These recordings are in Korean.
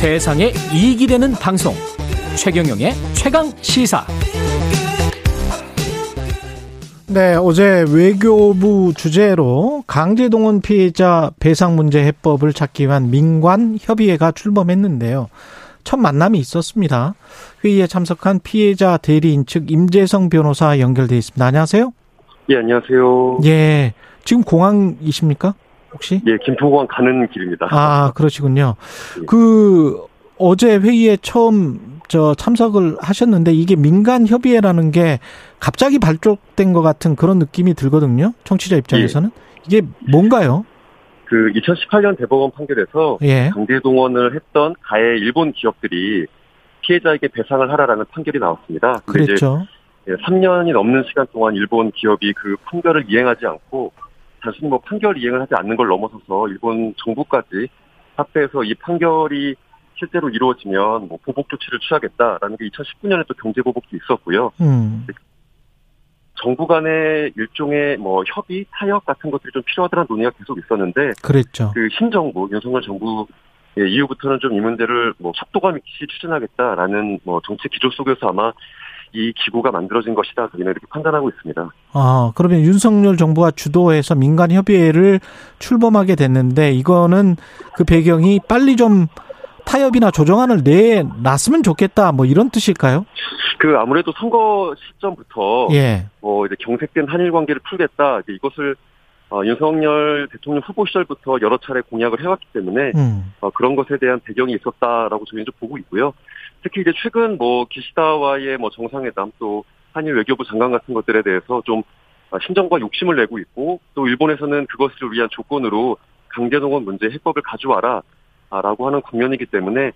세상에 이익이 되는 방송 최경영의 최강시사. 네, 어제 외교부 주재로 강제동원 피해자 배상 문제 해법을 찾기 위한 민관협의회가 출범했는데요. 첫 만남이 있었습니다. 회의에 참석한 피해자 대리인 측 임재성 변호사 연결돼 있습니다. 안녕하세요. 예, 안녕하세요. 예, 지금 공항이십니까? 혹시? 예, 김포공항 가는 길입니다. 아, 그러시군요. 예. 어제 회의에 처음 참석을 하셨는데 이게 민간협의회라는 게 갑자기 발족된 것 같은 그런 느낌이 들거든요. 청취자 입장에서는. 예. 이게 뭔가요? 2018년 대법원 판결에서 예. 강제동원을 했던 가해 일본 기업들이 피해자에게 배상을 하라라는 판결이 나왔습니다. 그렇죠. 3년이 넘는 시간 동안 일본 기업이 그 판결을 이행하지 않고 단순히 판결 이행을 하지 않는 걸 넘어서서 일본 정부까지 합의해서 이 판결이 실제로 이루어지면 보복 조치를 취하겠다라는 게 2019년에 또 경제보복도 있었고요. 정부 간의 일종의 협의, 타협 같은 것들이 좀 필요하다는 논의가 계속 있었는데, 그랬죠. 신정부, 윤석열 정부 이후부터는 좀 이 문제를 속도감 있이 추진하겠다라는 정치 기조 속에서 아마 이 기구가 만들어진 것이다. 저희는 이렇게 판단하고 있습니다. 아, 그러면 윤석열 정부가 주도해서 민간협의회를 출범하게 됐는데, 이거는 그 배경이 빨리 좀 타협이나 조정안을 내놨으면 좋겠다, 이런 뜻일까요? 아무래도 선거 시점부터, 예. 이제 경색된 한일 관계를 풀겠다, 이것을, 윤석열 대통령 후보 시절부터 여러 차례 공약을 해왔기 때문에, 그런 것에 대한 배경이 있었다라고 저희는 좀 보고 있고요. 특히 이제 최근 기시다와의 정상회담 또 한일 외교부 장관 같은 것들에 대해서 좀 심정과 욕심을 내고 있고, 또 일본에서는 그것을 위한 조건으로 강제동원 문제 해법을 가져와라, 라고 하는 국면이기 때문에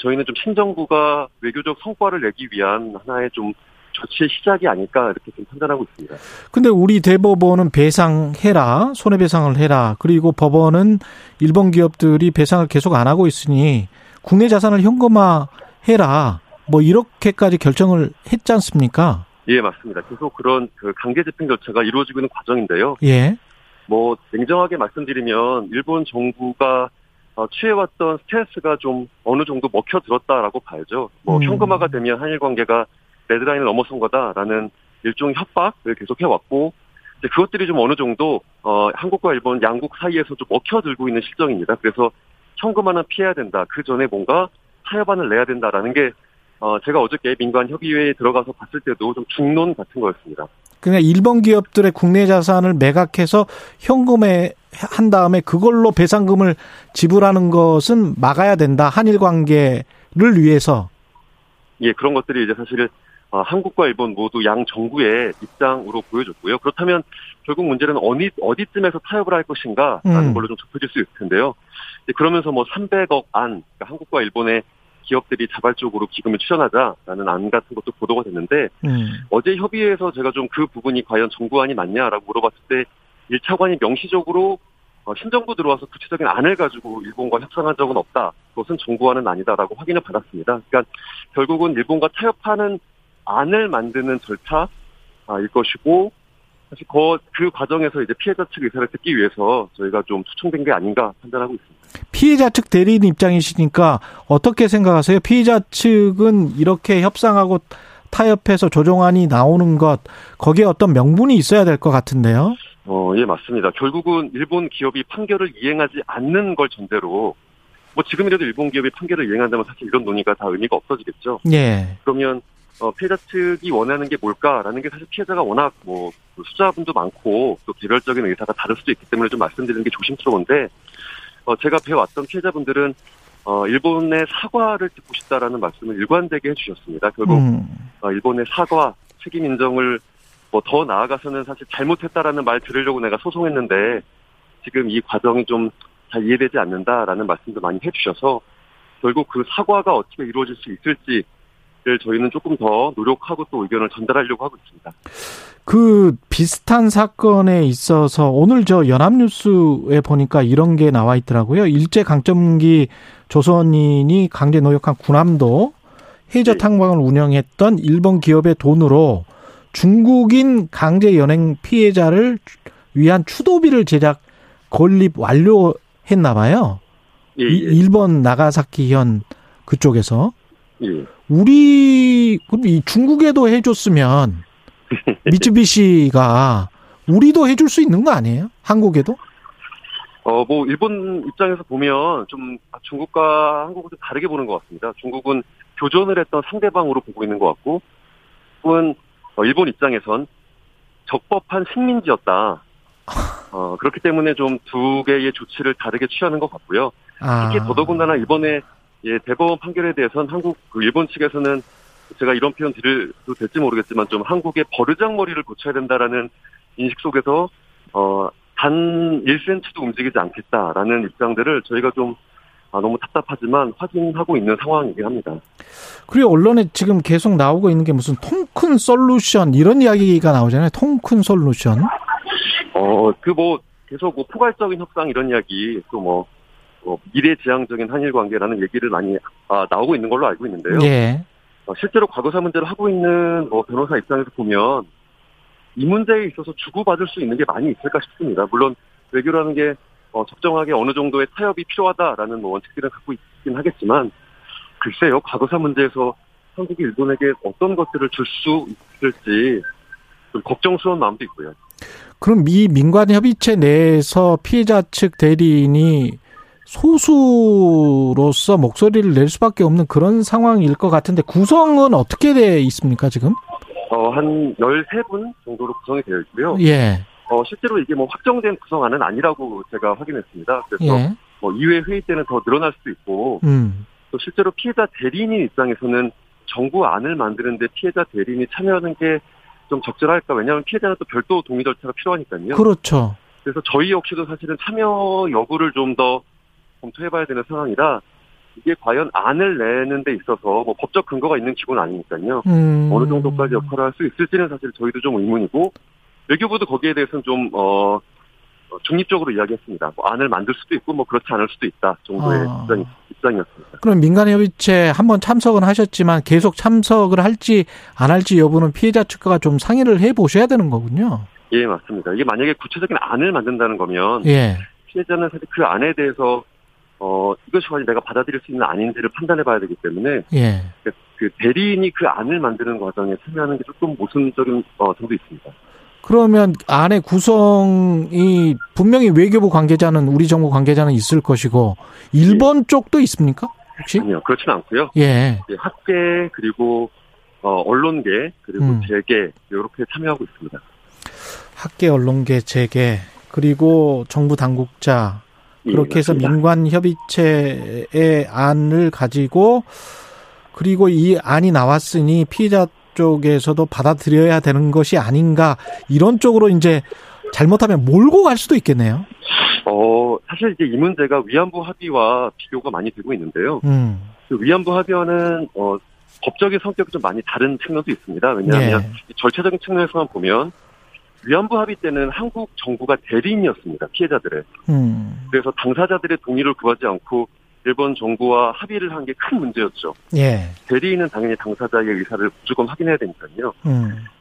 저희는 좀 신정부가 외교적 성과를 내기 위한 하나의 좀 조치의 시작이 아닐까 이렇게 좀 판단하고 있습니다. 근데 우리 대법원은 배상해라, 손해배상을 해라. 그리고 법원은 일본 기업들이 배상을 계속 안 하고 있으니 국내 자산을 현금화해라. 이렇게까지 결정을 했지 않습니까? 예, 맞습니다. 계속 그런 강제 집행 절차가 이루어지고 있는 과정인데요. 예. 냉정하게 말씀드리면 일본 정부가 취해왔던 스탠스가 좀 어느 정도 먹혀들었다라고 봐야죠. 현금화가 되면 한일 관계가 레드라인을 넘어선 거다라는 일종의 협박을 계속 해왔고, 이제 그것들이 좀 어느 정도, 한국과 일본 양국 사이에서 좀 먹혀들고 있는 실정입니다. 그래서 현금화는 피해야 된다. 그 전에 뭔가 타협안을 내야 된다라는 게, 제가 어저께 민관협의회에 들어가서 봤을 때도 좀 중론 같은 거였습니다. 그냥 일본 기업들의 국내 자산을 매각해서 현금에 한 다음에 그걸로 배상금을 지불하는 것은 막아야 된다. 한일 관계를 위해서. 예, 그런 것들이 이제 사실 한국과 일본 모두 양 정부의 입장으로 보여줬고요. 그렇다면 결국 문제는 어디쯤에서 타협을 할 것인가라는 걸로 좀 좁혀질 수 있을 텐데요. 그러면서 300억 안, 그러니까 한국과 일본의 기업들이 자발적으로 기금을 출연하자라는 안 같은 것도 보도가 됐는데 어제 협의회에서 제가 좀 그 부분이 과연 정부안이 맞냐라고 물어봤을 때 1차관이 명시적으로 신정부 들어와서 구체적인 안을 가지고 일본과 협상한 적은 없다. 그것은 정부안은 아니다라고 확인을 받았습니다. 그러니까 결국은 일본과 타협하는 안을 만드는 절차일 것이고 사실 그 과정에서 이제 피해자 측 의사를 듣기 위해서 저희가 좀 초청된 게 아닌가 판단하고 있습니다. 피해자 측 대리인 입장이시니까 어떻게 생각하세요? 피해자 측은 이렇게 협상하고 타협해서 조정안이 나오는 것, 거기에 어떤 명분이 있어야 될 것 같은데요? 예, 맞습니다. 결국은 일본 기업이 판결을 이행하지 않는 걸 전제로 지금이라도 일본 기업이 판결을 이행한다면 사실 이런 논의가 다 의미가 없어지겠죠. 예. 그러면 피해자 측이 원하는 게 뭘까라는 게 사실 피해자가 워낙 수자분도 많고 또 개별적인 의사가 다를 수도 있기 때문에 좀 말씀드리는 게 조심스러운데 제가 배워왔던 피해자분들은 일본의 사과를 듣고 싶다라는 말씀을 일관되게 해주셨습니다. 결국 일본의 사과, 책임 인정을 더 나아가서는 사실 잘못했다라는 말 들으려고 내가 소송했는데 지금 이 과정이 좀 잘 이해되지 않는다라는 말씀도 많이 해주셔서 결국 그 사과가 어떻게 이루어질 수 있을지 저희는 조금 더 노력하고 또 의견을 전달하려고 하고 있습니다. 비슷한 사건에 있어서 오늘 연합뉴스에 보니까 이런 게 나와 있더라고요. 일제강점기 조선인이 강제 노역한 군함도 해저 탐광을 운영했던 일본 기업의 돈으로 중국인 강제 연행 피해자를 위한 추도비를 제작 건립 완료했나 봐요. 예, 예. 일본 나가사키 현 그쪽에서. 예. 우리 그럼 이 중국에도 해줬으면 미쯔비시가 우리도 해줄 수 있는 거 아니에요? 한국에도? 뭐 일본 입장에서 보면 좀 중국과 한국을 좀 다르게 보는 것 같습니다. 중국은 교전을 했던 상대방으로 보고 있는 것 같고, 혹은 일본 입장에선 적법한 식민지였다. 그렇기 때문에 좀 두 개의 조치를 다르게 취하는 것 같고요. 특히 더더군다나 이번에 예, 대법원 판결에 대해서는 일본 측에서는 제가 이런 표현 드려도 될지 모르겠지만 좀 한국의 버르장머리를 고쳐야 된다라는 인식 속에서 단 1cm도 움직이지 않겠다라는 입장들을 저희가 좀 너무 답답하지만 확인하고 있는 상황이긴 합니다. 그리고 언론에 지금 계속 나오고 있는 게 무슨 통큰 솔루션 이런 이야기가 나오잖아요. 통큰 솔루션. 계속 포괄적인 협상 이런 이야기 또 미래지향적인 한일 관계라는 얘기를 많이 나오고 있는 걸로 알고 있는데요. 예. 실제로 과거사 문제를 하고 있는 변호사 입장에서 보면 이 문제에 있어서 주고받을 수 있는 게 많이 있을까 싶습니다. 물론 외교라는 게 적정하게 어느 정도의 타협이 필요하다라는 원칙들을 갖고 있긴 하겠지만 글쎄요. 과거사 문제에서 한국이 일본에게 어떤 것들을 줄 수 있을지 좀 걱정스러운 마음도 있고요. 그럼 미 민관협의체 내에서 피해자 측 대리인이 소수로서 목소리를 낼 수밖에 없는 그런 상황일 것 같은데 구성은 어떻게 돼 있습니까 지금? 한 13분 정도로 구성이 되어 있고요. 예. 실제로 이게 확정된 구성안은 아니라고 제가 확인했습니다. 그래서 예. 2회 회의 때는 더 늘어날 수도 있고 또 실제로 피해자 대리인 입장에서는 정부 안을 만드는데 피해자 대리인이 참여하는 게 좀 적절할까? 왜냐하면 피해자는 또 별도 동의 절차가 필요하니까요. 그렇죠. 그래서 저희 역시도 사실은 참여 여부를 좀 더 검토해봐야 되는 상황이라 이게 과연 안을 내는 데 있어서 법적 근거가 있는 기구는 아니니까요. 어느 정도까지 역할을 할 수 있을지는 사실 저희도 좀 의문이고 외교부도 거기에 대해서는 좀 중립적으로 이야기했습니다. 안을 만들 수도 있고 그렇지 않을 수도 있다 정도의 입장이었습니다. 그럼 민간협의체 한번 참석은 하셨지만 계속 참석을 할지 안 할지 여부는 피해자 측과 좀 상의를 해보셔야 되는 거군요. 예, 맞습니다. 이게 만약에 구체적인 안을 만든다는 거면 예. 피해자는 사실 그 안에 대해서 이것이 과연 내가 받아들일 수 있는 안인지를 판단해봐야 되기 때문에 예. 그 대리인이 그 안을 만드는 과정에 참여하는 게 조금 모순적인 점도 있습니다. 그러면 안의 구성이 분명히 외교부 관계자는 우리 정부 관계자는 있을 것이고 일본 예. 쪽도 있습니까? 혹시? 아니요. 그렇지는 않고요. 예. 학계 그리고 언론계 그리고 재계 이렇게 참여하고 있습니다. 학계, 언론계, 재계 그리고 정부 당국자 그렇게 해서 민관협의체의 안을 가지고 그리고 이 안이 나왔으니 피해자 쪽에서도 받아들여야 되는 것이 아닌가 이런 쪽으로 이제 잘못하면 몰고 갈 수도 있겠네요. 사실 이제 이 문제가 위안부 합의와 비교가 많이 되고 있는데요. 위안부 합의와는 법적인 성격이 좀 많이 다른 측면도 있습니다. 왜냐하면 예. 절차적인 측면에서만 보면 위안부 합의 때는 한국 정부가 대리인이었습니다. 피해자들의. 그래서 당사자들의 동의를 구하지 않고 일본 정부와 합의를 한 게 큰 문제였죠. 예. 대리인은 당연히 당사자의 의사를 무조건 확인해야 되니까요.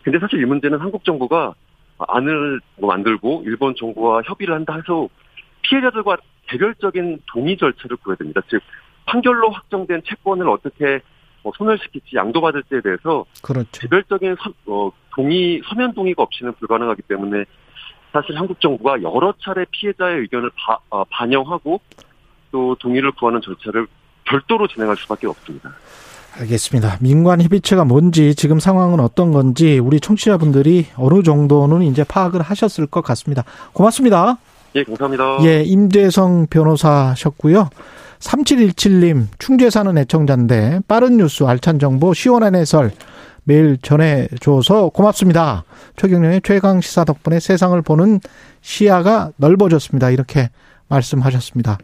근데 사실 이 문제는 한국 정부가 안을 만들고 일본 정부와 협의를 한다 해서 피해자들과 개별적인 동의 절차를 구해야 됩니다. 즉 판결로 확정된 채권을 어떻게 손해시킬지 양도받을지에 대해서 그렇죠. 개별적인 동의 서면 동의가 없이는 불가능하기 때문에 사실 한국 정부가 여러 차례 피해자의 의견을 반영하고 또 동의를 구하는 절차를 별도로 진행할 수밖에 없습니다. 알겠습니다. 민관협의체가 뭔지 지금 상황은 어떤 건지 우리 청취자분들이 어느 정도는 이제 파악을 하셨을 것 같습니다. 고맙습니다. 예, 감사합니다. 예, 임재성 변호사셨고요. 3717님 충주에 사는 애청자인데 빠른 뉴스 알찬 정보 시원한 해설 매일 전해줘서 고맙습니다. 최경영의 최강시사 덕분에 세상을 보는 시야가 넓어졌습니다. 이렇게 말씀하셨습니다.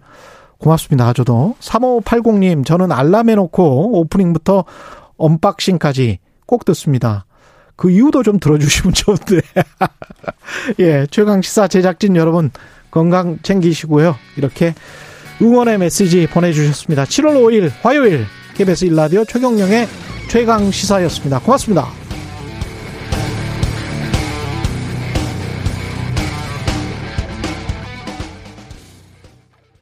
고맙습니다. 저도 3580님 저는 알람해놓고 오프닝부터 언박싱까지 꼭 듣습니다. 그 이유도 좀 들어주시면 좋은데 예, 최강시사 제작진 여러분 건강 챙기시고요. 이렇게 응원의 메시지 보내주셨습니다. 7월 5일 화요일 KBS 1라디오 최경영의 최강시사였습니다. 고맙습니다.